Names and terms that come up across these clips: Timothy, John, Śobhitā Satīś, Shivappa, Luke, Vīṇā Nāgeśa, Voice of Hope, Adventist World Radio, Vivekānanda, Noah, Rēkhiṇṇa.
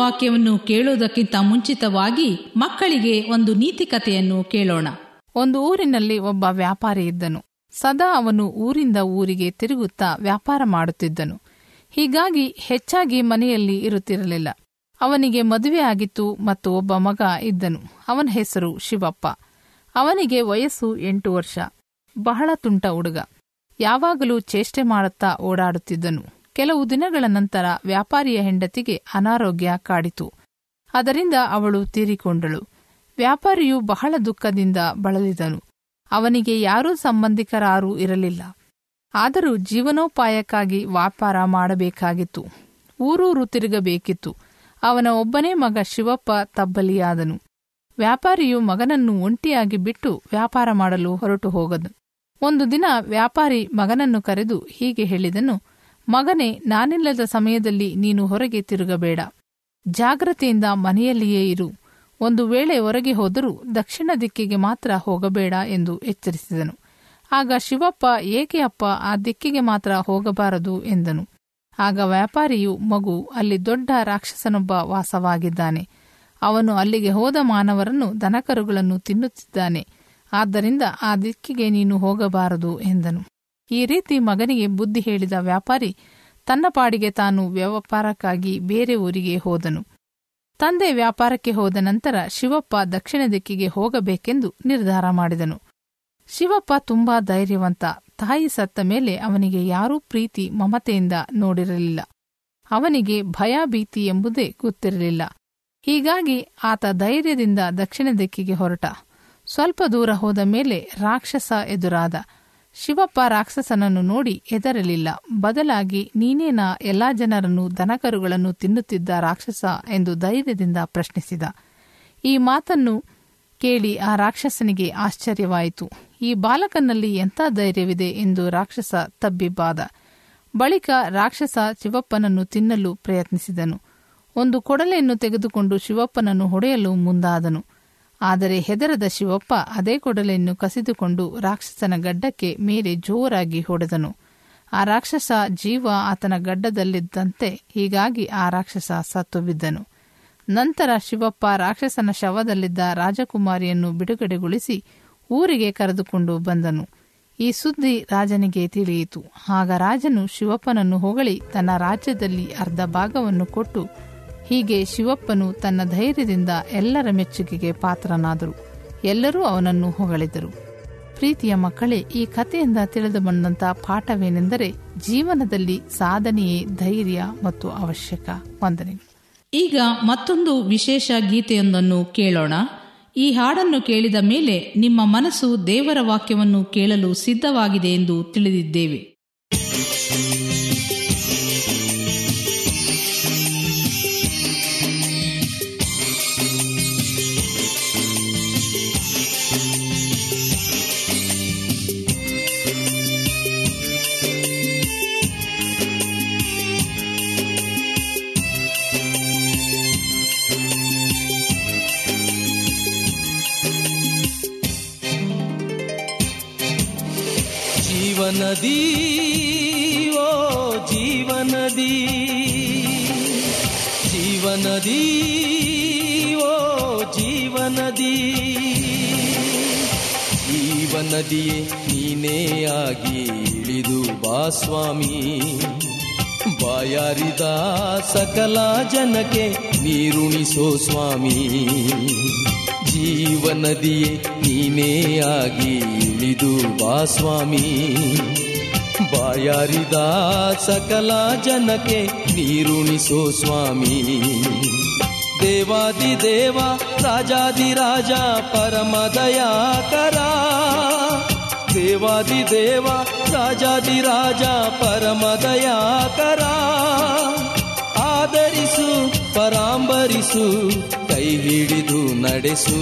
ವಾಕ್ಯವನ್ನು ಕೇಳುವುದಕ್ಕಿಂತ ಮುಂಚಿತವಾಗಿ ಮಕ್ಕಳಿಗೆ ಒಂದು ನೀತಿ ಕಥೆಯನ್ನು ಕೇಳೋಣ. ಒಂದು ಊರಿನಲ್ಲಿ ಒಬ್ಬ ವ್ಯಾಪಾರಿ ಇದ್ದನು. ಸದಾ ಅವನು ಊರಿಂದ ಊರಿಗೆ ತಿರುಗುತ್ತಾ ವ್ಯಾಪಾರ ಮಾಡುತ್ತಿದ್ದನು. ಹೀಗಾಗಿ ಹೆಚ್ಚಾಗಿ ಮನೆಯಲ್ಲಿ ಇರುತ್ತಿರಲಿಲ್ಲ. ಅವನಿಗೆ ಮದುವೆ ಆಗಿತ್ತು ಮತ್ತು ಒಬ್ಬ ಮಗ ಇದ್ದನು. ಅವನ ಹೆಸರು ಶಿವಪ್ಪ. ಅವನಿಗೆ ವಯಸ್ಸು 8 ವರ್ಷ. ಬಹಳ ತುಂಟ ಹುಡುಗ. ಯಾವಾಗಲೂ ಚೇಷ್ಟೆ ಮಾಡುತ್ತಾ ಓಡಾಡುತ್ತಿದ್ದನು. ಕೆಲವು ದಿನಗಳ ನಂತರ ವ್ಯಾಪಾರಿಯ ಹೆಂಡತಿಗೆ ಅನಾರೋಗ್ಯ ಕಾಡಿತು. ಅದರಿಂದ ಅವಳು ತೀರಿಕೊಂಡಳು. ವ್ಯಾಪಾರಿಯು ಬಹಳ ದುಃಖದಿಂದ ಬಳಲಿದನು. ಅವನಿಗೆ ಯಾರೂ ಸಂಬಂಧಿಕರಾರೂ ಇರಲಿಲ್ಲ. ಆದರೂ ಜೀವನೋಪಾಯಕ್ಕಾಗಿ ವ್ಯಾಪಾರ ಮಾಡಬೇಕಾಗಿತ್ತು. ಊರೂರು ತಿರುಗಬೇಕಿತ್ತು. ಅವನ ಒಬ್ಬನೇ ಮಗ ಶಿವಪ್ಪ ತಬ್ಬಲಿಯಾದನು. ವ್ಯಾಪಾರಿಯು ಮಗನನ್ನು ಒಂಟಿಯಾಗಿ ಬಿಟ್ಟು ವ್ಯಾಪಾರ ಮಾಡಲು ಹೊರಟು ಹೋಗದನು. ಒಂದು ದಿನ ವ್ಯಾಪಾರಿ ಮಗನನ್ನು ಕರೆದು ಹೀಗೆ ಹೇಳಿದನು, ಮಗನೇ, ನಾನಿಲ್ಲದ ಸಮಯದಲ್ಲಿ ನೀನು ಹೊರಗೆ ತಿರುಗಬೇಡ. ಜಾಗ್ರತೆಯಿಂದ ಮನೆಯಲ್ಲಿಯೇ ಇರು. ಒಂದು ವೇಳೆ ಹೊರಗೆ ಹೋದರೂ ದಕ್ಷಿಣ ದಿಕ್ಕಿಗೆ ಮಾತ್ರ ಹೋಗಬೇಡ ಎಂದು ಎಚ್ಚರಿಸಿದನು. ಆಗ ಶಿವಪ್ಪ, ಏಕೆ ಅಪ್ಪ, ಆ ದಿಕ್ಕಿಗೆ ಮಾತ್ರ ಹೋಗಬಾರದು ಎಂದನು. ಆಗ ವ್ಯಾಪಾರಿಯು, ಮಗು, ಅಲ್ಲಿ ದೊಡ್ಡ ರಾಕ್ಷಸನೊಬ್ಬ ವಾಸವಾಗಿದ್ದಾನೆ. ಅವನು ಅಲ್ಲಿಗೆ ಹೋದ ಮಾನವರನ್ನು, ದನಕರುಗಳನ್ನು ತಿನ್ನುತ್ತಿದ್ದಾನೆ. ಆದ್ದರಿಂದ ಆ ದಿಕ್ಕಿಗೆ ನೀನು ಹೋಗಬಾರದು ಎಂದನು. ಈ ರೀತಿ ಮಗನಿಗೆ ಬುದ್ಧಿ ಹೇಳಿದ ವ್ಯಾಪಾರಿ ತನ್ನ ಪಾಡಿಗೆ ತಾನು ವ್ಯಾಪಾರಕ್ಕಾಗಿ ಬೇರೆ ಊರಿಗೆ ಹೋದನು. ತಂದೆ ವ್ಯಾಪಾರಕ್ಕೆ ಹೋದ ನಂತರ ಶಿವಪ್ಪ ದಕ್ಷಿಣ ದಿಕ್ಕಿಗೆ ಹೋಗಬೇಕೆಂದು ನಿರ್ಧಾರ ಮಾಡಿದನು. ಶಿವಪ್ಪ ತುಂಬಾ ಧೈರ್ಯವಂತ. ತಾಯಿ ಸತ್ತ ಮೇಲೆ ಅವನಿಗೆ ಯಾರೂ ಪ್ರೀತಿ ಮಮತೆಯಿಂದ ನೋಡಿರಲಿಲ್ಲ. ಅವನಿಗೆ ಭಯ ಭೀತಿ ಎಂಬುದೇ ಗೊತ್ತಿರಲಿಲ್ಲ. ಹೀಗಾಗಿ ಆತ ಧೈರ್ಯದಿಂದ ದಕ್ಷಿಣ ದಿಕ್ಕಿಗೆ ಹೊರಟ. ಸ್ವಲ್ಪ ದೂರ ಹೋದ ಮೇಲೆ ರಾಕ್ಷಸ ಎದುರಾದ. ಶಿವಪ್ಪ ರಾಕ್ಷಸನನ್ನು ನೋಡಿ ಹೆದರಲಿಲ್ಲ. ಬದಲಾಗಿ, ನೀನೇನಾ ಎಲ್ಲಾ ಜನರನ್ನು, ದನಕರುಗಳನ್ನು ತಿನ್ನುತ್ತಿದ್ದ ರಾಕ್ಷಸ ಎಂದು ಧೈರ್ಯದಿಂದ ಪ್ರಶ್ನಿಸಿದ. ಈ ಮಾತನ್ನು ಕೇಳಿ ಆ ರಾಕ್ಷಸನಿಗೆ ಆಶ್ಚರ್ಯವಾಯಿತು. ಈ ಬಾಲಕನಲ್ಲಿ ಎಂಥ ಧೈರ್ಯವಿದೆ ಎಂದು ರಾಕ್ಷಸ ತಬ್ಬಿಬ್ಬಾದ. ಬಳಿಕ ರಾಕ್ಷಸ ಶಿವಪ್ಪನನ್ನು ತಿನ್ನಲು ಪ್ರಯತ್ನಿಸಿದನು. ಒಂದು ಕೊಡಲೆಯನ್ನು ತೆಗೆದುಕೊಂಡು ಶಿವಪ್ಪನನ್ನು ಹೊಡೆಯಲು ಮುಂದಾದನು. ಆದರೆ ಹೆದರದ ಶಿವಪ್ಪ ಅದೇ ಕೊಡಲೆಯನ್ನು ಕಸಿದುಕೊಂಡು ರಾಕ್ಷಸನ ಗಡ್ಡಕ್ಕೆ ಮೇಲೆ ಜೋರಾಗಿ ಹೊಡೆದನು. ಆ ರಾಕ್ಷಸ ಜೀವ ಆತನ ಗಡ್ಡದಲ್ಲಿದ್ದಂತೆ. ಹೀಗಾಗಿ ಆ ರಾಕ್ಷಸ ಸತ್ತು ಬಿದ್ದನು. ನಂತರ ಶಿವಪ್ಪ ರಾಕ್ಷಸನ ಶವದಲ್ಲಿದ್ದ ರಾಜಕುಮಾರಿಯನ್ನು ಬಿಡುಗಡೆಗೊಳಿಸಿ ಊರಿಗೆ ಕರೆದುಕೊಂಡು ಬಂದನು. ಈ ಸುದ್ದಿ ರಾಜನಿಗೆ ತಿಳಿಯಿತು. ಆಗ ರಾಜನು ಶಿವಪ್ಪನನ್ನು ಹೊಗಳಿ ತನ್ನ ರಾಜ್ಯದಲ್ಲಿ ಅರ್ಧ ಭಾಗವನ್ನು ಕೊಟ್ಟು, ಹೀಗೆ ಶಿವಪ್ಪನು ತನ್ನ ಧೈರ್ಯದಿಂದ ಎಲ್ಲರ ಮೆಚ್ಚುಗೆಗೆ ಪಾತ್ರನಾದರು. ಎಲ್ಲರೂ ಅವನನ್ನು ಹೊಗಳಿದರು. ಪ್ರೀತಿಯ ಮಕ್ಕಳೇ, ಈ ಕಥೆಯಿಂದ ತಿಳಿದು ಬಂದಂಥ ಪಾಠವೇನೆಂದರೆ ಜೀವನದಲ್ಲಿ ಸಾಧನೆಯೇ ಧೈರ್ಯ ಮತ್ತು ಅವಶ್ಯಕ. ವಂದನೆ. ಈಗ ಮತ್ತೊಂದು ವಿಶೇಷ ಗೀತೆಯೊಂದನ್ನು ಕೇಳೋಣ. ಈ ಹಾಡನ್ನು ಕೇಳಿದ ಮೇಲೆ ನಿಮ್ಮ ಮನಸ್ಸು ದೇವರ ವಾಕ್ಯವನ್ನು ಕೇಳಲು ಸಿದ್ಧವಾಗಿದೆ ಎಂದು ತಿಳಿದಿದ್ದೇವೆ. ನದಿ, ಓ ಜೀವನದಿ, ಜೀವನದಿ, ಓ ಜೀವನದಿ, ಜೀವನದಿಯೇ ನೀನೇ ಆಗಿ ಇಳಿದು ಬಾ ಸ್ವಾಮಿ. ಬಾಯಾರಿದ ಸಕಲ ಜನಕ್ಕೆ ನೀರುಣಿಸೋ ಸ್ವಾಮಿ. ಜೀವನದಿಯೇ ನೀನೇ ಆಗಿ ಇಳಿದು ಬಾ ಸ್ವಾಮಿ. ಬಾಯಾರಿದ ಸಕಲ ಜನಕ್ಕೆ ನೀರುಣಿಸೋ ಸ್ವಾಮಿ. ದೇವಾದಿ ದೇವ, ರಾಜಾದಿ ರಾಜ, ಪರಮದಯಾಕರ. ದೇವಾದಿ ದೇವ, ರಾಜಾದಿ ರಾಜ, ಪರಮದಯಾಕರ. ಆದರಿಸು, ಪರಾಂಬರಿಸು, ಕೈ ಹಿಡಿದು ನಡೆಸು.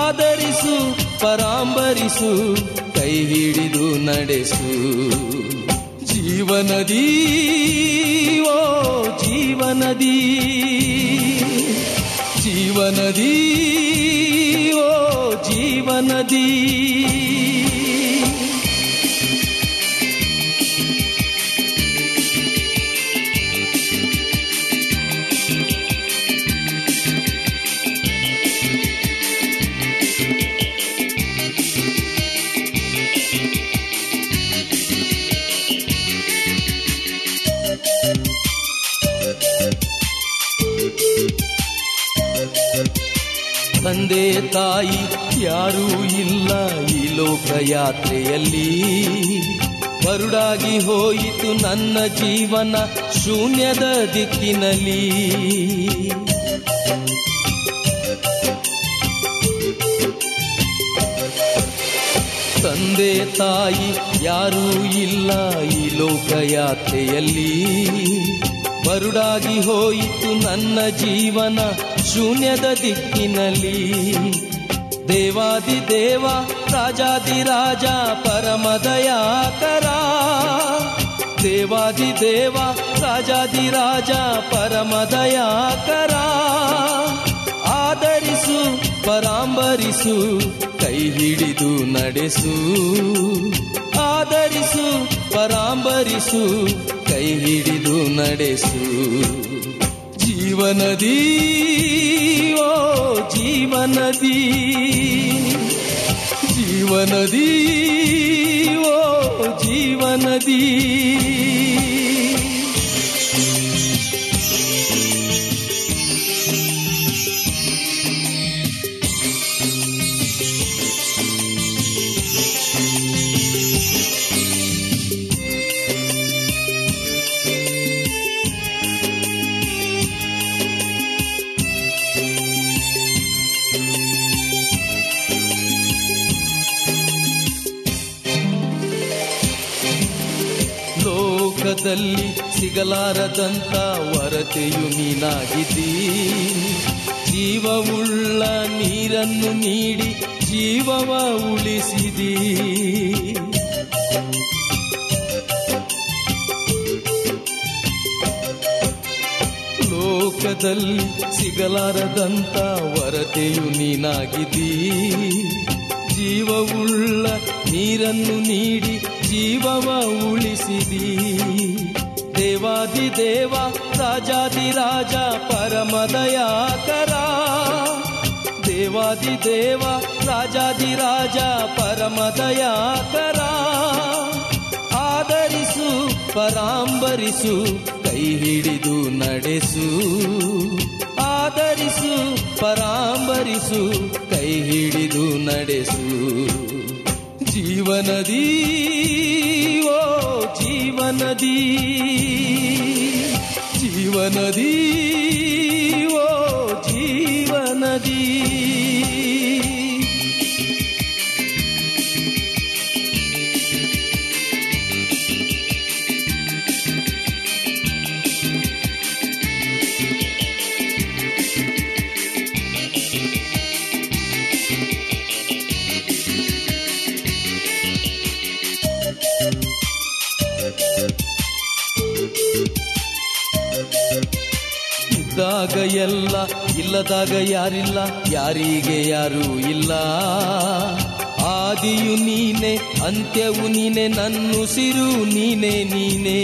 ಆದರಿಸು, ಪರಾಂಬರಿಸು, ಕೈ ಹಿಡಿದು ನಡೆಸು. ಜೀವನದಿ, ಓ ಜೀವನದಿ, ಜೀವನದಿ, ಓ ಜೀವನದಿ. ತಂದೆ ತಾಯಿ ಯಾರೂ ಇಲ್ಲ ಈ ಲೋಕಯಾತ್ರೆಯಲ್ಲಿ. ಬರುಡಾಗಿ ಹೋಯಿತು ನನ್ನ ಜೀವನ ಶೂನ್ಯದ ದಿಕ್ಕಿನಲ್ಲಿ. ತಂದೆ ತಾಯಿ ಯಾರೂ ಇಲ್ಲ ಈ ಲೋಕಯಾತ್ರೆಯಲ್ಲಿ. ಬರುಡಾಗಿ ಹೋಯಿತು ನನ್ನ ಜೀವನ ಶೂನ್ಯದ ದಿಕ್ಕಿನಲ್ಲಿ. ದೇವಾದಿ ದೇವ ರಾಜಾದಿ ರಾಜ ಪರಮ ದಯಾಕರ, ದೇವಾದಿ ದೇವ ರಾಜಾದಿ ರಾಜ ಪರಮ ದಯಾಕರ, ಆದರಿಸು ಪರಾಂಬರಿಸು ಕೈ ಹಿಡಿದು ನಡೆಸು, ಆದರಿಸು ಪರಾಂಬರಿಸು ಕೈ ಹಿಡಿದು ನಡೆಸು. ಜೀವನದಿ ಓ ಜೀವನದಿ, ಜೀವನದಿ ಓ ಜೀವನದಿ, ದಲ್ಲಿ ಸಿಗಲಾರದಂತ ವರತೆಯು ನೀನಾಗಿದ್ದೀ. ಜೀವವುಳ್ಳ ನೀರನ್ನು ನೀಡಿ ಜೀವವ ಉಳಿಸಿದೀ. ಲೋಕದಲ್ಲಿ ಸಿಗಲಾರದಂತ ವರತೆಯು ನೀನಾಗಿದ್ದೀ. ಜೀವವುಳ್ಳ ನೀರನ್ನು ನೀಡಿ ಜೀವವ ಉಳಿಸಿದೀ. ದೇವಾದಿ ದೇವ ರಾಜಾದಿ ರಾಜ ಪರಮ ದಯಾಕರ, ದೇವಾದಿ ದೇವ ರಾಜಾದಿ ರಾಜ ಪರಮ ದಯಾಕರ, ಆದರಿಸು ಪರಾಂಬರಿಸು ಕೈ ಹಿಡಿದು ನಡೆಸು, ಆದರಿಸು ಪರಾಂಬರಿಸು ಕೈ ಹಿಡಿದು ನಡೆಸು. ಜೀವನದಿ ಓ ಜೀವನದಿ, ಜೀವನದಿ ಓ ಜೀವನದಿ. ಇದ್ದಾಗ ಎಲ್ಲ ಇಲ್ಲದಾಗ ಯಾರಿಲ್ಲ, ಯಾರಿಗೆ ಯಾರೂ ಇಲ್ಲ. ಆದಿಯು ನೀನೆ ಅಂತ್ಯವು ನೀನೆ, ನನ್ನುಸಿರು ನೀನೆ ನೀನೆ.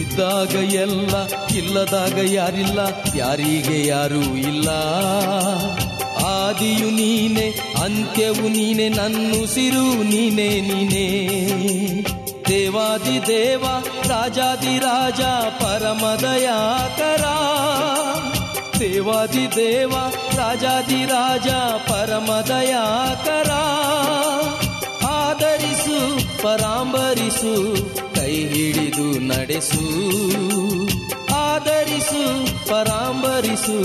ಇದ್ದಾಗ ಎಲ್ಲ ಇಲ್ಲದಾಗ ಯಾರಿಲ್ಲ, ಯಾರಿಗೆ ಯಾರೂ ಇಲ್ಲ. ಆದಿಯು ನೀನೆ ಅಂತ್ಯವು ನೀನೆ, ನನ್ನುಸಿರು ನೀನೆ ನೀನೆ. ದೇವಾದಿ ದೇವ ರಾಜಾದಿ ರಾಜ ಪರಮ ದಯಾಕರ, ದೇವಾದಿ ದೇವ ರಾಜಾದಿ ರಾಜ ಪರಮ ದಯಾಕರ, ಆದರಿಸು ಪರಾಂಬರಿಸು ಕೈ ಹಿಡಿದು ನಡೆಸು, ಆದರಿಸು ಪರಾಂಬರಿಸು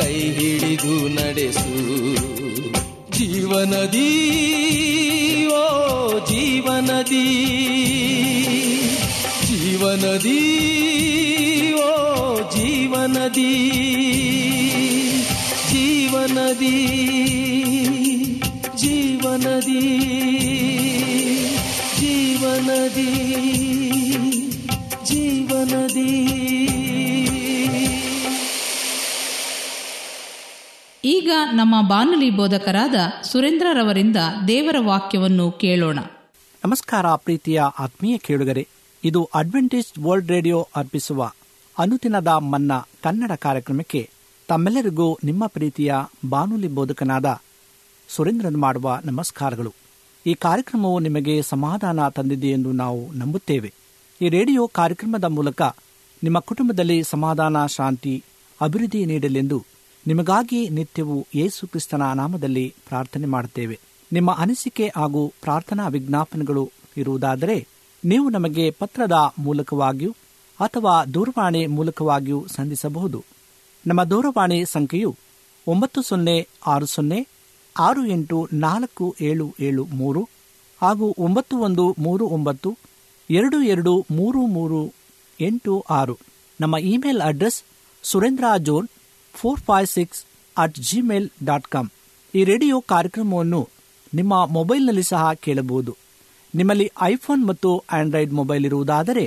ಕೈ ಹಿಡಿದು ನಡೆಸು. ಜೀವನದಿ ಓ ಜೀವನದಿ, ಜೀವನದಿ ಓ ಜೀವನದಿ, ಜೀವನದಿ ಜೀವನದಿ ಜೀವನದಿ ಜೀವನದಿ. ಈಗ ನಮ್ಮ ಬಾನುಲಿ ಬೋಧಕರಾದ ಸುರೇಂದ್ರರವರಿಂದ ದೇವರ ವಾಕ್ಯವನ್ನು ಕೇಳೋಣ. ನಮಸ್ಕಾರ ಪ್ರೀತಿಯ ಆತ್ಮೀಯ ಕೇಳುಗರೆ, ಇದು ಅಡ್ವೆಂಟಿಸ್ಟ್ ವರ್ಲ್ಡ್ ರೇಡಿಯೋ ಅರ್ಪಿಸುವ ಅನುದಿನದ ಮನ್ನಾ ಕನ್ನಡ ಕಾರ್ಯಕ್ರಮಕ್ಕೆ ತಮ್ಮೆಲ್ಲರಿಗೂ ನಿಮ್ಮ ಪ್ರೀತಿಯ ಬಾನುಲಿ ಬೋಧಕನಾದ ಸುರೇಂದ್ರನ್ ಮಾಡುವ ನಮಸ್ಕಾರಗಳು. ಈ ಕಾರ್ಯಕ್ರಮವು ನಿಮಗೆ ಸಮಾಧಾನ ತಂದಿದೆ ಎಂದು ನಾವು ನಂಬುತ್ತೇವೆ. ಈ ರೇಡಿಯೋ ಕಾರ್ಯಕ್ರಮದ ಮೂಲಕ ನಿಮ್ಮ ಕುಟುಂಬದಲ್ಲಿ ಸಮಾಧಾನ, ಶಾಂತಿ, ಅಭಿವೃದ್ಧಿ ನೀಡಲೆಂದು ನಿಮಗಾಗಿ ನಿತ್ಯವೂ ಯೇಸು ಕ್ರಿಸ್ತನ ನಾಮದಲ್ಲಿ ಪ್ರಾರ್ಥನೆ ಮಾಡುತ್ತೇವೆ. ನಿಮ್ಮ ಅನಿಸಿಕೆ ಹಾಗೂ ಪ್ರಾರ್ಥನಾ ವಿಜ್ಞಾಪನೆಗಳು ಇರುವುದಾದರೆ ನೀವು ನಮಗೆ ಪತ್ರದ ಮೂಲಕವಾಗಿಯೂ ಅಥವಾ ದೂರವಾಣಿ ಮೂಲಕವಾಗಿಯೂ ಸಂಧಿಸಬಹುದು. ನಮ್ಮ ದೂರವಾಣಿ ಸಂಖ್ಯೆಯು 9060684773 ಹಾಗೂ 9139223386. ನಮ್ಮ ಇಮೇಲ್ ಅಡ್ರೆಸ್ surendra.john456@gmail.com. ಈ ರೇಡಿಯೋ ಕಾರ್ಯಕ್ರಮವನ್ನು ನಿಮ್ಮ ಮೊಬೈಲ್ನಲ್ಲಿ ಸಹ ಕೇಳಬಹುದು. ನಿಮ್ಮಲ್ಲಿ ಐಫೋನ್ ಮತ್ತು ಆಂಡ್ರಾಯ್ಡ್ ಮೊಬೈಲ್ ಇರುವುದಾದರೆ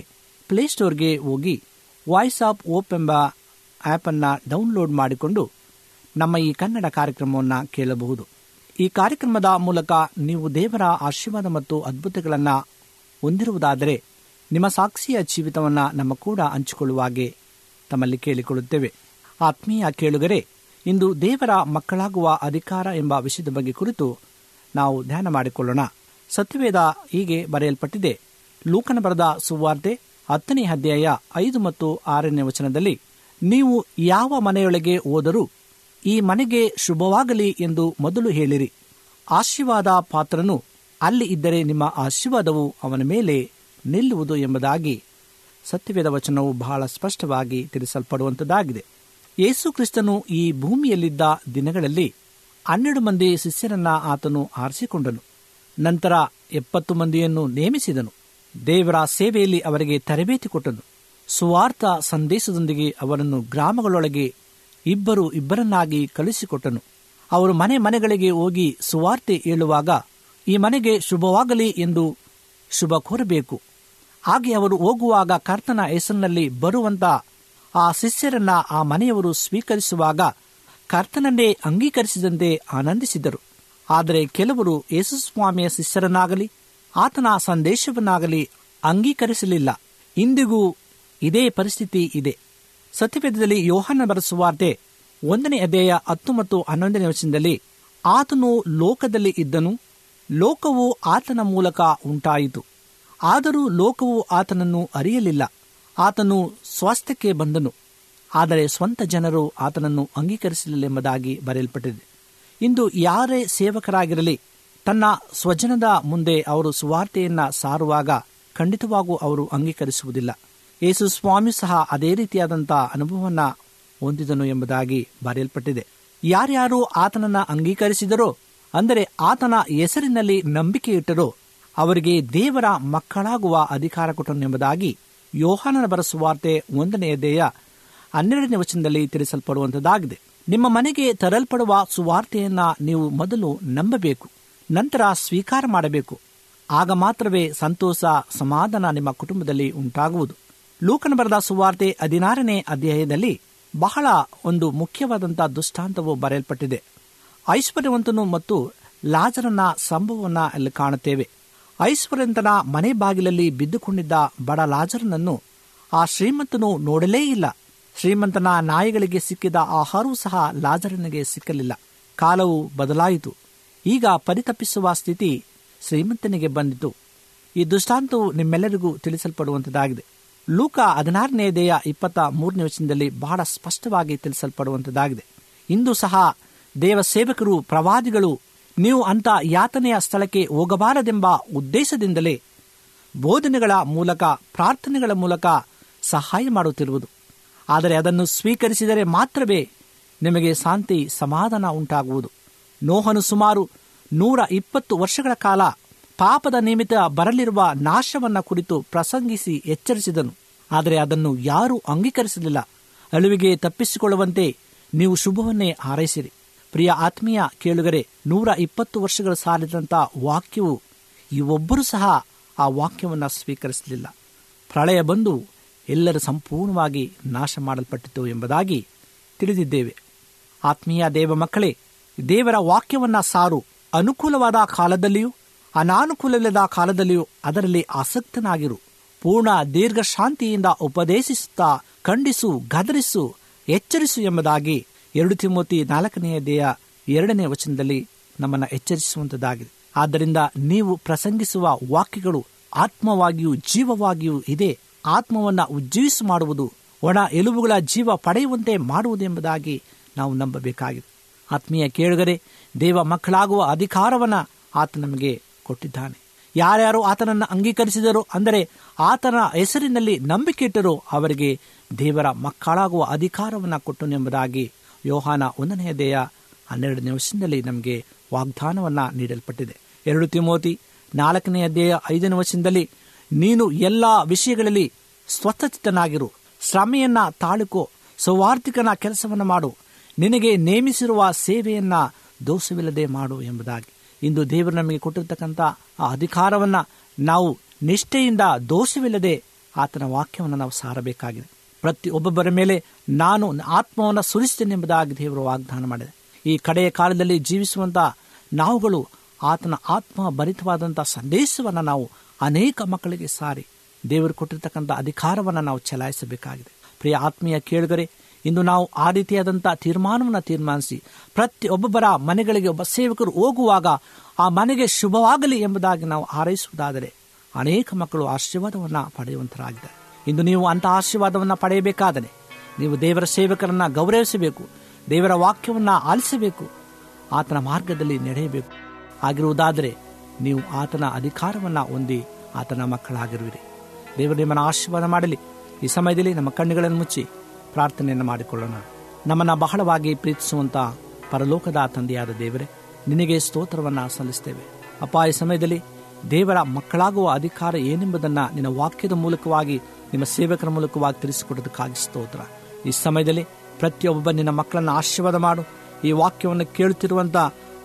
ಪ್ಲೇಸ್ಟೋರ್ಗೆ ಹೋಗಿ ವಾಯ್ಸ್ ಆಫ್ ಹೋಪ್ ಎಂಬ ಆ್ಯಪನ್ನು ಡೌನ್ಲೋಡ್ ಮಾಡಿಕೊಂಡು ನಮ್ಮ ಈ ಕನ್ನಡ ಕಾರ್ಯಕ್ರಮವನ್ನು ಕೇಳಬಹುದು. ಈ ಕಾರ್ಯಕ್ರಮದ ಮೂಲಕ ನೀವು ದೇವರ ಆಶೀರ್ವಾದ ಮತ್ತು ಅದ್ಭುತಗಳನ್ನು ಹೊಂದಿರುವುದಾದರೆ ನಿಮ್ಮ ಸಾಕ್ಷಿಯ ಜೀವಿತವನ್ನು ನಮ್ಮ ಕೂಡ ಹಂಚಿಕೊಳ್ಳುವಾಗೆ ತಮ್ಮಲ್ಲಿ ಕೇಳಿಕೊಳ್ಳುತ್ತೇವೆ. ಆತ್ಮೀಯ ಕೇಳುಗರೆ, ಇಂದು ದೇವರ ಮಕ್ಕಳಾಗುವ ಅಧಿಕಾರ ಎಂಬ ವಿಷಯದ ಬಗ್ಗೆ ಕುರಿತು ನಾವು ಧ್ಯಾನ ಮಾಡಿಕೊಳ್ಳೋಣ. ಸತ್ಯವೇದ ಹೀಗೆ ಬರೆಯಲ್ಪಟ್ಟಿದೆ. ಲೂಕನ ಬರೆದ ಸುವಾರ್ತೆ 10ನೇ ಅಧ್ಯಾಯ 5 ಮತ್ತು 6ನೇ ವಚನದಲ್ಲಿ, ನೀವು ಯಾವ ಮನೆಯೊಳಗೆ ಹೋದರೂ ಈ ಮನೆಗೆ ಶುಭವಾಗಲಿ ಎಂದು ಮೊದಲು ಹೇಳಿರಿ. ಆಶೀರ್ವಾದ ಪಾತ್ರನು ಅಲ್ಲಿ ಇದ್ದರೆ ನಿಮ್ಮ ಆಶೀರ್ವಾದವು ಅವನ ಮೇಲೆ ನಿಲ್ಲುವುದು ಎಂಬುದಾಗಿ ಸತ್ಯವೇದ ವಚನವು ಬಹಳ ಸ್ಪಷ್ಟವಾಗಿ ತಿಳಿಸಲ್ಪಡುವಂಥದ್ದಾಗಿದೆ. ಯೇಸು ಕ್ರಿಸ್ತನು ಈ ಭೂಮಿಯಲ್ಲಿದ್ದ ದಿನಗಳಲ್ಲಿ 12 ಮಂದಿ ಶಿಷ್ಯರನ್ನು ಆತನು ಆರಿಸಿಕೊಂಡನು. ನಂತರ 70 ಮಂದಿಯನ್ನು ನೇಮಿಸಿದನು. ದೇವರ ಸೇವೆಯಲ್ಲಿ ಅವರಿಗೆ ತರಬೇತಿ ಕೊಟ್ಟನು. ಸುವಾರ್ಥ ಸಂದೇಶದೊಂದಿಗೆ ಅವರನ್ನು ಗ್ರಾಮಗಳೊಳಗೆ 2-2 ಕಳುಹಿಸಿಕೊಟ್ಟನು. ಅವರು ಮನೆಗಳಿಗೆ ಹೋಗಿ ಸುವಾರ್ತೆ ಹೇಳುವಾಗ ಈ ಮನೆಗೆ ಶುಭವಾಗಲಿ ಎಂದು ಶುಭ ಕೋರಬೇಕು. ಹಾಗೆ ಅವರು ಹೋಗುವಾಗ ಕರ್ತನ ಹೆಸರಿನಲ್ಲಿ ಬರುವಂಥ ಆ ಶಿಷ್ಯರನ್ನು ಆ ಮನೆಯವರು ಸ್ವೀಕರಿಸುವಾಗ ಕರ್ತನನ್ನೇ ಅಂಗೀಕರಿಸಿದಂತೆ ಆನಂದಿಸಿದರು. ಆದರೆ ಕೆಲವರು ಯೇಸುಸ್ವಾಮಿಯ ಶಿಷ್ಯರನ್ನಾಗಲಿ ಆತನ ಸಂದೇಶವನ್ನಾಗಲಿ ಅಂಗೀಕರಿಸಲಿಲ್ಲ. ಇಂದಿಗೂ ಇದೇ ಪರಿಸ್ಥಿತಿ ಇದೆ. ಸತ್ಯವೇದದಲ್ಲಿ ಯೋಹಾನ ಬರೆದ ಸುವಾರ್ತೆ 1ನೇ ಅಧ್ಯಾಯ 10 ಮತ್ತು 11ನೇ ವಚನದಲ್ಲಿ, ಆತನು ಲೋಕದಲ್ಲಿ ಇದ್ದನು, ಲೋಕವು ಆತನ ಮೂಲಕ ಉಂಟಾಯಿತು, ಆದರೂ ಲೋಕವು ಆತನನ್ನು ಅರಿಯಲಿಲ್ಲ. ಆತನು ಸ್ವಾಸ್ಥ್ಯಕ್ಕೆ ಬಂದನು, ಆದರೆ ಸ್ವಂತ ಜನರು ಆತನನ್ನು ಅಂಗೀಕರಿಸಲಿಲ್ಲವೆಂಬುದಾಗಿ ಬರೆಯಲ್ಪಟ್ಟಿದೆ. ಇಂದು ಯಾರೇ ಸೇವಕರಾಗಿರಲಿ, ತನ್ನ ಸ್ವಜನದ ಮುಂದೆ ಅವರು ಸುವಾರ್ತೆಯನ್ನು ಸಾರುವಾಗ ಖಂಡಿತವಾಗೂ ಅವರು ಅಂಗೀಕರಿಸುವುದಿಲ್ಲ. ಯೇಸು ಸ್ವಾಮಿ ಸಹ ಅದೇ ರೀತಿಯಾದಂಥ ಅನುಭವವನ್ನು ಹೊಂದಿದನು ಎಂಬುದಾಗಿ ಬರೆಯಲ್ಪಟ್ಟಿದೆ. ಯಾರ್ಯಾರು ಆತನನ್ನು ಅಂಗೀಕರಿಸಿದರೋ, ಅಂದರೆ ಆತನ ಹೆಸರಿನಲ್ಲಿ ನಂಬಿಕೆ ಇಟ್ಟರೋ, ಅವರಿಗೆ ದೇವರ ಮಕ್ಕಳಾಗುವ ಅಧಿಕಾರ ಕೊಟ್ಟನು ಎಂಬುದಾಗಿ ಯೋಹಾನನ ಬರೆದ ಸುವಾರ್ತೆ 1ನೇ ಅಧ್ಯಾಯ 12ನೇ ವಚನದಲ್ಲಿ ತಿಳಿಸಲ್ಪಡುವಂಥದ್ದಾಗಿದೆ. ನಿಮ್ಮ ಮನೆಗೆ ತರಲ್ಪಡುವ ಸುವಾರ್ತೆಯನ್ನು ನೀವು ಮೊದಲು ನಂಬಬೇಕು, ನಂತರ ಸ್ವೀಕಾರ ಮಾಡಬೇಕು. ಆಗ ಮಾತ್ರವೇ ಸಂತೋಷ, ಸಮಾಧಾನ ನಿಮ್ಮ ಕುಟುಂಬದಲ್ಲಿ ಉಂಟಾಗುವುದು. ಲೂಕನ ಬರೆದ ಸುವಾರ್ತೆ 16ನೇ ಅಧ್ಯಾಯದಲ್ಲಿ ಬಹಳ ಒಂದು ಮುಖ್ಯವಾದಂಥ ದೃಷ್ಟಾಂತವು ಬರೆಯಲ್ಪಟ್ಟಿದೆ. ಐಶ್ವರ್ಯವಂತನು ಮತ್ತು ಲಾಜರನ ಸಂಭವವನ್ನು ಅಲ್ಲಿ ಕಾಣುತ್ತೇವೆ. ಐಶ್ವರ್ಯವಂತನ ಮನೆ ಬಾಗಿಲಲ್ಲಿ ಬಿದ್ದುಕೊಂಡಿದ್ದ ಬಡ ಲಾಜರನನ್ನು ಆ ಶ್ರೀಮಂತನು ನೋಡಲೇ ಇಲ್ಲ. ಶ್ರೀಮಂತನ ನಾಯಿಗಳಿಗೆ ಸಿಕ್ಕಿದ ಆಹಾರವೂ ಸಹ ಲಾಜರನಿಗೆ ಸಿಕ್ಕಲಿಲ್ಲ. ಕಾಲವು ಬದಲಾಯಿತು. ಈಗ ಪರಿತಪಿಸುವ ಸ್ಥಿತಿ ಶ್ರೀಮಂತನಿಗೆ ಬಂದಿತು. ಈ ದೃಷ್ಟಾಂತವು ನಿಮ್ಮೆಲ್ಲರಿಗೂ ತಿಳಿಸಲ್ಪಡುವಂಥದ್ದಾಗಿದೆ. ಲೂಕ 16ನೇ ಅಧ್ಯಾಯ 23ನೇ ವಚನದಲ್ಲಿ ಬಹಳ ಸ್ಪಷ್ಟವಾಗಿ ತಿಳಿಸಲ್ಪಡುವಂಥದ್ದಾಗಿದೆ. ಇಂದು ಸಹ ದೇವ ಸೇವಕರು, ಪ್ರವಾದಿಗಳು ನೀವು ಅಂಥ ಯಾತನೆಯ ಸ್ಥಳಕ್ಕೆ ಹೋಗಬಾರದೆಂಬ ಉದ್ದೇಶದಿಂದಲೇ ಬೋಧನೆಗಳ ಮೂಲಕ, ಪ್ರಾರ್ಥನೆಗಳ ಮೂಲಕ ಸಹಾಯ ಮಾಡುತ್ತಿರುವುದು. ಆದರೆ ಅದನ್ನು ಸ್ವೀಕರಿಸಿದರೆ ಮಾತ್ರವೇ ನಿಮಗೆ ಶಾಂತಿ, ಸಮಾಧಾನ ಉಂಟಾಗುವುದು. ನೋಹನು ಸುಮಾರು 120 ವರ್ಷಗಳ ಕಾಲ ಪಾಪದ ನಿಮಿತ್ತ ಬರಲಿರುವ ನಾಶವನ್ನು ಕುರಿತು ಪ್ರಸಂಗಿಸಿ ಎಚ್ಚರಿಸಿದನು. ಆದರೆ ಅದನ್ನು ಯಾರೂ ಅಂಗೀಕರಿಸಲಿಲ್ಲ. ಅಳುವಿಗೆ ತಪ್ಪಿಸಿಕೊಳ್ಳುವಂತೆ ನೀವು ಶುಭವನ್ನೇ ಹಾರೈಸಿರಿ. ಪ್ರಿಯ ಆತ್ಮೀಯ ಕೇಳುಗರೆ, 120 ವರ್ಷಗಳ ಸಾಲಿದಂಥ ವಾಕ್ಯವು ಇವೊಬ್ಬರೂ ಸಹ ಆ ವಾಕ್ಯವನ್ನು ಸ್ವೀಕರಿಸಲಿಲ್ಲ. ಪ್ರಳಯ ಬಂದು ಎಲ್ಲರೂ ಸಂಪೂರ್ಣವಾಗಿ ನಾಶ ಮಾಡಲ್ಪಟ್ಟಿತು ಎಂಬುದಾಗಿ ತಿಳಿದಿದ್ದೇವೆ. ಆತ್ಮೀಯ ದೇವ ಮಕ್ಕಳೇ, ದೇವರ ವಾಕ್ಯವನ್ನು ಸಾರು. ಅನುಕೂಲವಾದ ಕಾಲದಲ್ಲಿಯೂ ಅನಾನುಕೂಲವಿಲ್ಲದ ಕಾಲದಲ್ಲಿಯೂ ಅದರಲ್ಲಿ ಆಸಕ್ತನಾಗಿರು. ಪೂರ್ಣ ದೀರ್ಘ ಶಾಂತಿಯಿಂದ ಉಪದೇಶಿಸುತ್ತಾ ಖಂಡಿಸು, ಗದರಿಸು, ಎಚ್ಚರಿಸು ಎಂಬುದಾಗಿ 2 ತಿಮೊಥೆ 4ನೇ ಅಧ್ಯಾಯ 2ನೇ ವಚನದಲ್ಲಿ ನಮ್ಮನ್ನು ಎಚ್ಚರಿಸುವಂಥದ್ದಾಗಿದೆ. ಆದ್ದರಿಂದ ನೀವು ಪ್ರಸಂಗಿಸುವ ವಾಕ್ಯಗಳು ಆತ್ಮವಾಗಿಯೂ ಜೀವವಾಗಿಯೂ ಇದೆ. ಆತ್ಮವನ್ನು ಉಜ್ಜೀವಿಸಿ ಮಾಡುವುದು, ಒಣ ಎಲುಬುಗಳ ಜೀವ ಪಡೆಯುವಂತೆ ಮಾಡುವುದು ಎಂಬುದಾಗಿ ನಾವು ನಂಬಬೇಕಾಗಿದೆ. ಆತ್ಮೀಯ ಕೇಳುಗರೆ, ದೇವ ಮಕ್ಕಳಾಗುವ ಅಧಿಕಾರವನ್ನು ಆತ ನಮಗೆ ಕೊಟ್ಟಿದ್ದಾನೆ. ಯಾರ್ಯಾರು ಆತನನ್ನು ಅಂಗೀಕರಿಸಿದರು ಅಂದರೆ ಆತನ ಹೆಸರಿನಲ್ಲಿ ನಂಬಿಕೆ ಇಟ್ಟರೂ ಅವರಿಗೆ ದೇವರ ಮಕ್ಕಳಾಗುವ ಅಧಿಕಾರವನ್ನು ಕೊಟ್ಟನು ಎಂಬುದಾಗಿ ಯೋಹಾನ 1:12 ನಮಗೆ ವಾಗ್ದಾನವನ್ನು ನೀಡಲ್ಪಟ್ಟಿದೆ. 2 ತಿಮೋತಿ 4:5 ನೀನು ಎಲ್ಲ ವಿಷಯಗಳಲ್ಲಿ ಸ್ವತಚಿತ್ತನಾಗಿರು, ಶ್ರಮೆಯನ್ನು ತಾಳುಕೋ, ಸೌಹಾರ್ದಿಕನ ಕೆಲಸವನ್ನು ಮಾಡು, ನಿನಗೆ ನೇಮಿಸಿರುವ ಸೇವೆಯನ್ನು ದೋಷವಿಲ್ಲದೆ ಮಾಡು ಎಂಬುದಾಗಿ. ಇಂದು ದೇವರು ನಮಗೆ ಕೊಟ್ಟಿರ್ತಕ್ಕಂಥ ಆ ಅಧಿಕಾರವನ್ನು ನಾವು ನಿಷ್ಠೆಯಿಂದ ದೋಷವಿಲ್ಲದೆ ಆತನ ವಾಕ್ಯವನ್ನು ನಾವು ಸಾರಬೇಕಾಗಿದೆ. ಪ್ರತಿಯೊಬ್ಬೊಬ್ಬರ ಮೇಲೆ ನಾನು ಆತ್ಮವನ್ನು ಸುರಿಸ್ತೇನೆ ಎಂಬುದಾಗಿ ದೇವರು ವಾಗ್ದಾನ ಮಾಡಿದೆ. ಈ ಕಡೆಯ ಕಾಲದಲ್ಲಿ ಜೀವಿಸುವಂಥ ನಾವುಗಳು ಆತನ ಆತ್ಮ ಭರಿತವಾದಂಥ ಸಂದೇಶವನ್ನು ನಾವು ಅನೇಕ ಮಕ್ಕಳಿಗೆ ಸಾರಿ ದೇವರು ಕೊಟ್ಟಿರ್ತಕ್ಕಂಥ ಅಧಿಕಾರವನ್ನು ನಾವು ಚಲಾಯಿಸಬೇಕಾಗಿದೆ. ಪ್ರಿಯ ಆತ್ಮೀಯ ಕೇಳುಗರೆ, ಇಂದು ನಾವು ಆ ರೀತಿಯಾದಂಥ ತೀರ್ಮಾನಿಸಿ ಪ್ರತಿಯೊಬ್ಬೊಬ್ಬರ ಮನೆಗಳಿಗೆ ಒಬ್ಬ ಸೇವಕರು ಹೋಗುವಾಗ ಆ ಮನೆಗೆ ಶುಭವಾಗಲಿ ಎಂಬುದಾಗಿ ನಾವು ಹಾರೈಸುವುದಾದರೆ ಅನೇಕ ಮಕ್ಕಳು ಆಶೀರ್ವಾದವನ್ನು ಪಡೆಯುವಂತರಾಗಿದ್ದಾರೆ. ಇಂದು ನೀವು ಅಂಥ ಆಶೀರ್ವಾದವನ್ನು ಪಡೆಯಬೇಕಾದರೆ ನೀವು ದೇವರ ಸೇವಕರನ್ನು ಗೌರವಿಸಬೇಕು, ದೇವರ ವಾಕ್ಯವನ್ನು ಆಲಿಸಬೇಕು, ಆತನ ಮಾರ್ಗದಲ್ಲಿ ನಡೆಯಬೇಕು. ಆಗಿರುವುದಾದರೆ ನೀವು ಆತನ ಅಧಿಕಾರವನ್ನು ಹೊಂದಿ ಆತನ ಮಕ್ಕಳಾಗಿರುವಿರಿ. ದೇವರು ನಿಮ್ಮನ್ನು ಆಶೀರ್ವಾದ ಮಾಡಲಿ. ಈ ಸಮಯದಲ್ಲಿ ನಮ್ಮ ಕಣ್ಣುಗಳನ್ನು ಮುಚ್ಚಿ ಪ್ರಾರ್ಥನೆಯನ್ನು ಮಾಡಿಕೊಳ್ಳೋಣ. ನಮ್ಮನ್ನು ಬಹಳವಾಗಿ ಪ್ರೀತಿಸುವಂಥ ಪರಲೋಕದ ತಂದೆಯಾದ ದೇವರೇ, ನಿನಗೆ ಸ್ತೋತ್ರವನ್ನು ಸಲ್ಲಿಸ್ತೇವೆ. ಅಪ್ಪ, ಈ ಸಮಯದಲ್ಲಿ ದೇವರ ಮಕ್ಕಳಾಗುವ ಅಧಿಕಾರ ಏನೆಂಬುದನ್ನು ನಿನ್ನ ವಾಕ್ಯದ ಮೂಲಕವಾಗಿ ನಿಮ್ಮ ಸೇವಕರ ಮೂಲಕವಾಗಿ ತಿಳಿಸಿಕೊಡೋದಕ್ಕಾಗಿ ಸ್ತೋತ್ರ. ಈ ಸಮಯದಲ್ಲಿ ಪ್ರತಿಯೊಬ್ಬ ನಿನ್ನ ಮಕ್ಕಳನ್ನು ಆಶೀರ್ವಾದ ಮಾಡು. ಈ ವಾಕ್ಯವನ್ನು ಕೇಳುತ್ತಿರುವಂಥ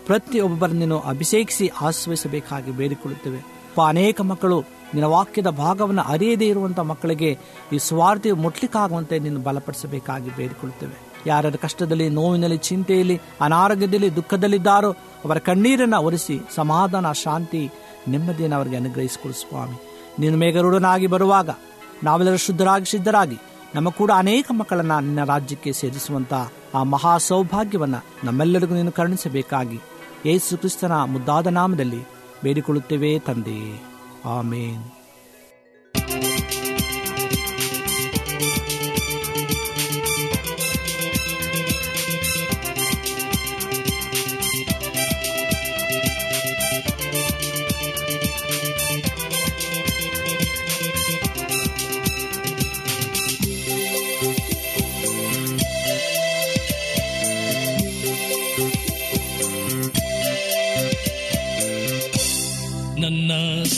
ಪ್ರತಿಯೊಬ್ಬರನ್ನು ಅಭಿಷೇಕಿಸಿ ಆಶ್ರಯಿಸಬೇಕಾಗಿ ಬೇಡಿಕೊಳ್ಳುತ್ತೇವೆ. ಅನೇಕ ಮಕ್ಕಳು ನಿನ್ನ ವಾಕ್ಯದ ಭಾಗವನ್ನು ಅರಿಯದೇ ಇರುವಂಥ ಮಕ್ಕಳಿಗೆ ಈ ಸ್ವಾರ್ಥಿ ಮುಟ್ಲಿಕ್ಕಾಗುವಂತೆ ನೀನು ಬಲಪಡಿಸಬೇಕಾಗಿ ಬೇಡಿಕೊಳ್ಳುತ್ತೇವೆ. ಯಾರ್ಯಾರ ಕಷ್ಟದಲ್ಲಿ, ನೋವಿನಲ್ಲಿ, ಚಿಂತೆಯಲ್ಲಿ, ಅನಾರೋಗ್ಯದಲ್ಲಿ, ದುಃಖದಲ್ಲಿದ್ದಾರೋ ಅವರ ಕಣ್ಣೀರನ್ನು ಒರೆಸಿ ಸಮಾಧಾನ, ಶಾಂತಿ, ನೆಮ್ಮದಿಯನ್ನು ಅವರಿಗೆ ಅನುಗ್ರಹಿಸಿಕೊಡು ಸ್ವಾಮಿ. ನೀನು ಮೇಘರೂಢನಾಗಿ ಬರುವಾಗ ನಾವೆಲ್ಲರೂ ಶುದ್ಧರಾಗಿ ನಮ್ಮ ಕೂಡ ಅನೇಕ ಮಕ್ಕಳನ್ನು ನಿನ್ನ ರಾಜ್ಯಕ್ಕೆ ಸೇರಿಸುವಂಥ ಆ ಮಹಾ ಸೌಭಾಗ್ಯವನ್ನು ನಮ್ಮೆಲ್ಲರಿಗೂ ನೀನು ಕರುಣಿಸಬೇಕಾಗಿ ಯೇಸು ಕ್ರಿಸ್ತನ ಮುದ್ದಾದ ನಾಮದಲ್ಲಿ ಬೇಡಿಕೊಳ್ಳುತ್ತೇವೆ ತಂದೆಯೇ, ಆಮೇನ್.